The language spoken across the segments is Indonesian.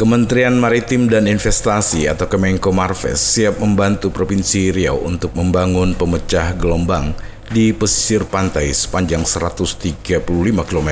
Kementerian Maritim dan Investasi atau Kemenko Marves siap membantu Provinsi Riau untuk membangun pemecah gelombang di pesisir pantai sepanjang 135 km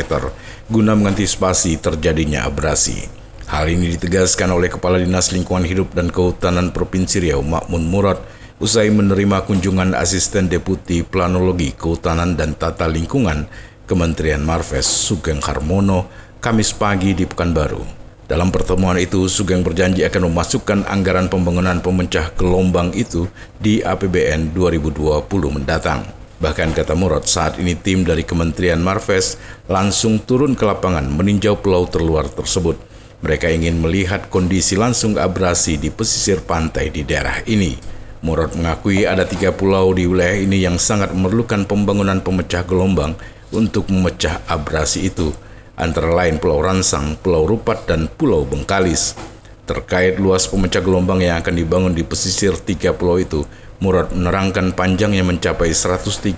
guna mengantisipasi terjadinya abrasi. Hal ini ditegaskan oleh Kepala Dinas Lingkungan Hidup dan Kehutanan Provinsi Riau, Makmun Murad, usai menerima kunjungan Asisten Deputi Planologi Kehutanan dan Tata Lingkungan Kementerian Marves Sugeng Harmono Kamis pagi di Pekanbaru. Dalam pertemuan itu, Sugeng berjanji akan memasukkan anggaran pembangunan pemecah gelombang itu di APBN 2020 mendatang. Bahkan kata Murad, saat ini tim dari Kementerian Marves langsung turun ke lapangan meninjau pulau terluar tersebut. Mereka ingin melihat kondisi langsung abrasi di pesisir pantai di daerah ini. Murad mengakui ada 3 pulau di wilayah ini yang sangat memerlukan pembangunan pemecah gelombang untuk memecah abrasi itu, antara lain Pulau Rangsang, Pulau Rupat, dan Pulau Bengkalis. Terkait luas pemecah gelombang yang akan dibangun di pesisir 3 pulau itu, Murad menerangkan panjangnya mencapai 135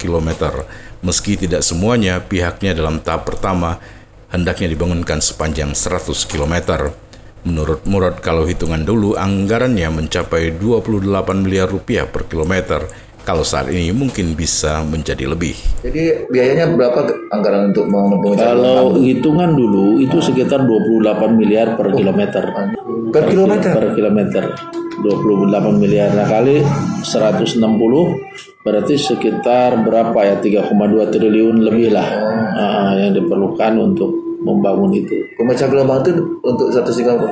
km. Meski tidak semuanya, pihaknya dalam tahap pertama hendaknya dibangunkan sepanjang 100 km. Menurut Murad, kalau hitungan dulu anggarannya mencapai 28 miliar rupiah per kilometer, kalau saat ini mungkin bisa menjadi lebih. Jadi biayanya berapa anggaran untuk membangun? Kalau hitungan dulu itu sekitar 28 miliar per kilometer. Per kilometer? Per kilometer. 28 miliar kali 160 berarti sekitar berapa ya? 3,2 triliun lebih lah yang diperlukan untuk membangun itu. Pemecah gelombang itu untuk 1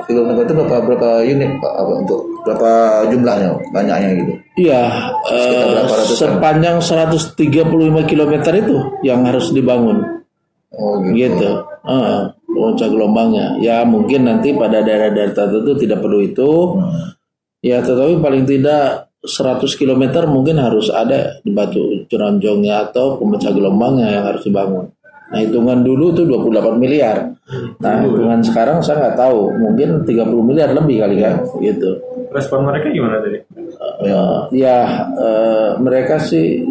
kilometer itu berapa unit Pak? Untuk berapa jumlahnya? Banyaknya gitu? Iya, sepanjang 135 km itu yang harus dibangun. Oh gitu. Pemecah gelombangnya. Ya mungkin nanti pada daerah-daerah tertentu tidak perlu itu. Ya tetapi paling tidak 100 km mungkin harus ada di batu ceronjongnya atau pemecah gelombangnya yang harus dibangun. Nah hitungan dulu tuh 28 miliar. Nah hitungan sekarang saya nggak tahu, mungkin 30 miliar lebih kali kan gitu. Respon mereka gimana tadi? Mereka sih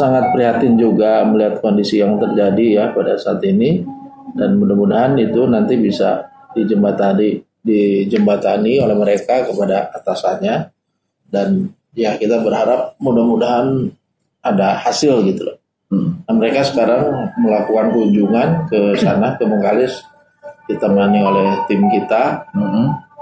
sangat prihatin juga melihat kondisi yang terjadi ya pada saat ini, dan mudah-mudahan itu nanti bisa dijembatani oleh mereka kepada atasannya, dan ya kita berharap mudah-mudahan ada hasil gitu loh. Nah, mereka sekarang melakukan kunjungan ke sana, ke Bengkalis, ditemani oleh tim kita.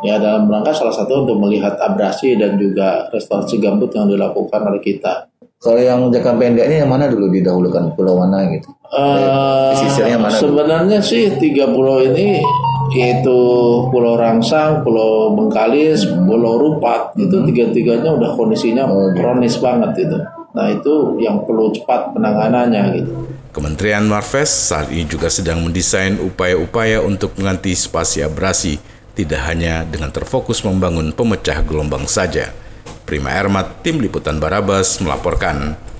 Ya dalam rangka salah satu untuk melihat abrasi dan juga restorasi gambut yang dilakukan oleh kita. Kalau yang jangka pendeknya yang mana dulu didahulukan, pulau mana gitu? Sebenarnya dulu? Sih 3 pulau ini yaitu Pulau Rangsang, Pulau Bengkalis, Pulau Rupat itu tiga-tiganya udah kondisinya kronis banget itu. Nah itu yang perlu cepat penanganannya gitu. Kementerian Marves saat ini juga sedang mendesain upaya-upaya untuk mengantisipasi abrasi, tidak hanya dengan terfokus membangun pemecah gelombang saja. Prima Hermat, Tim Liputan Barabas melaporkan.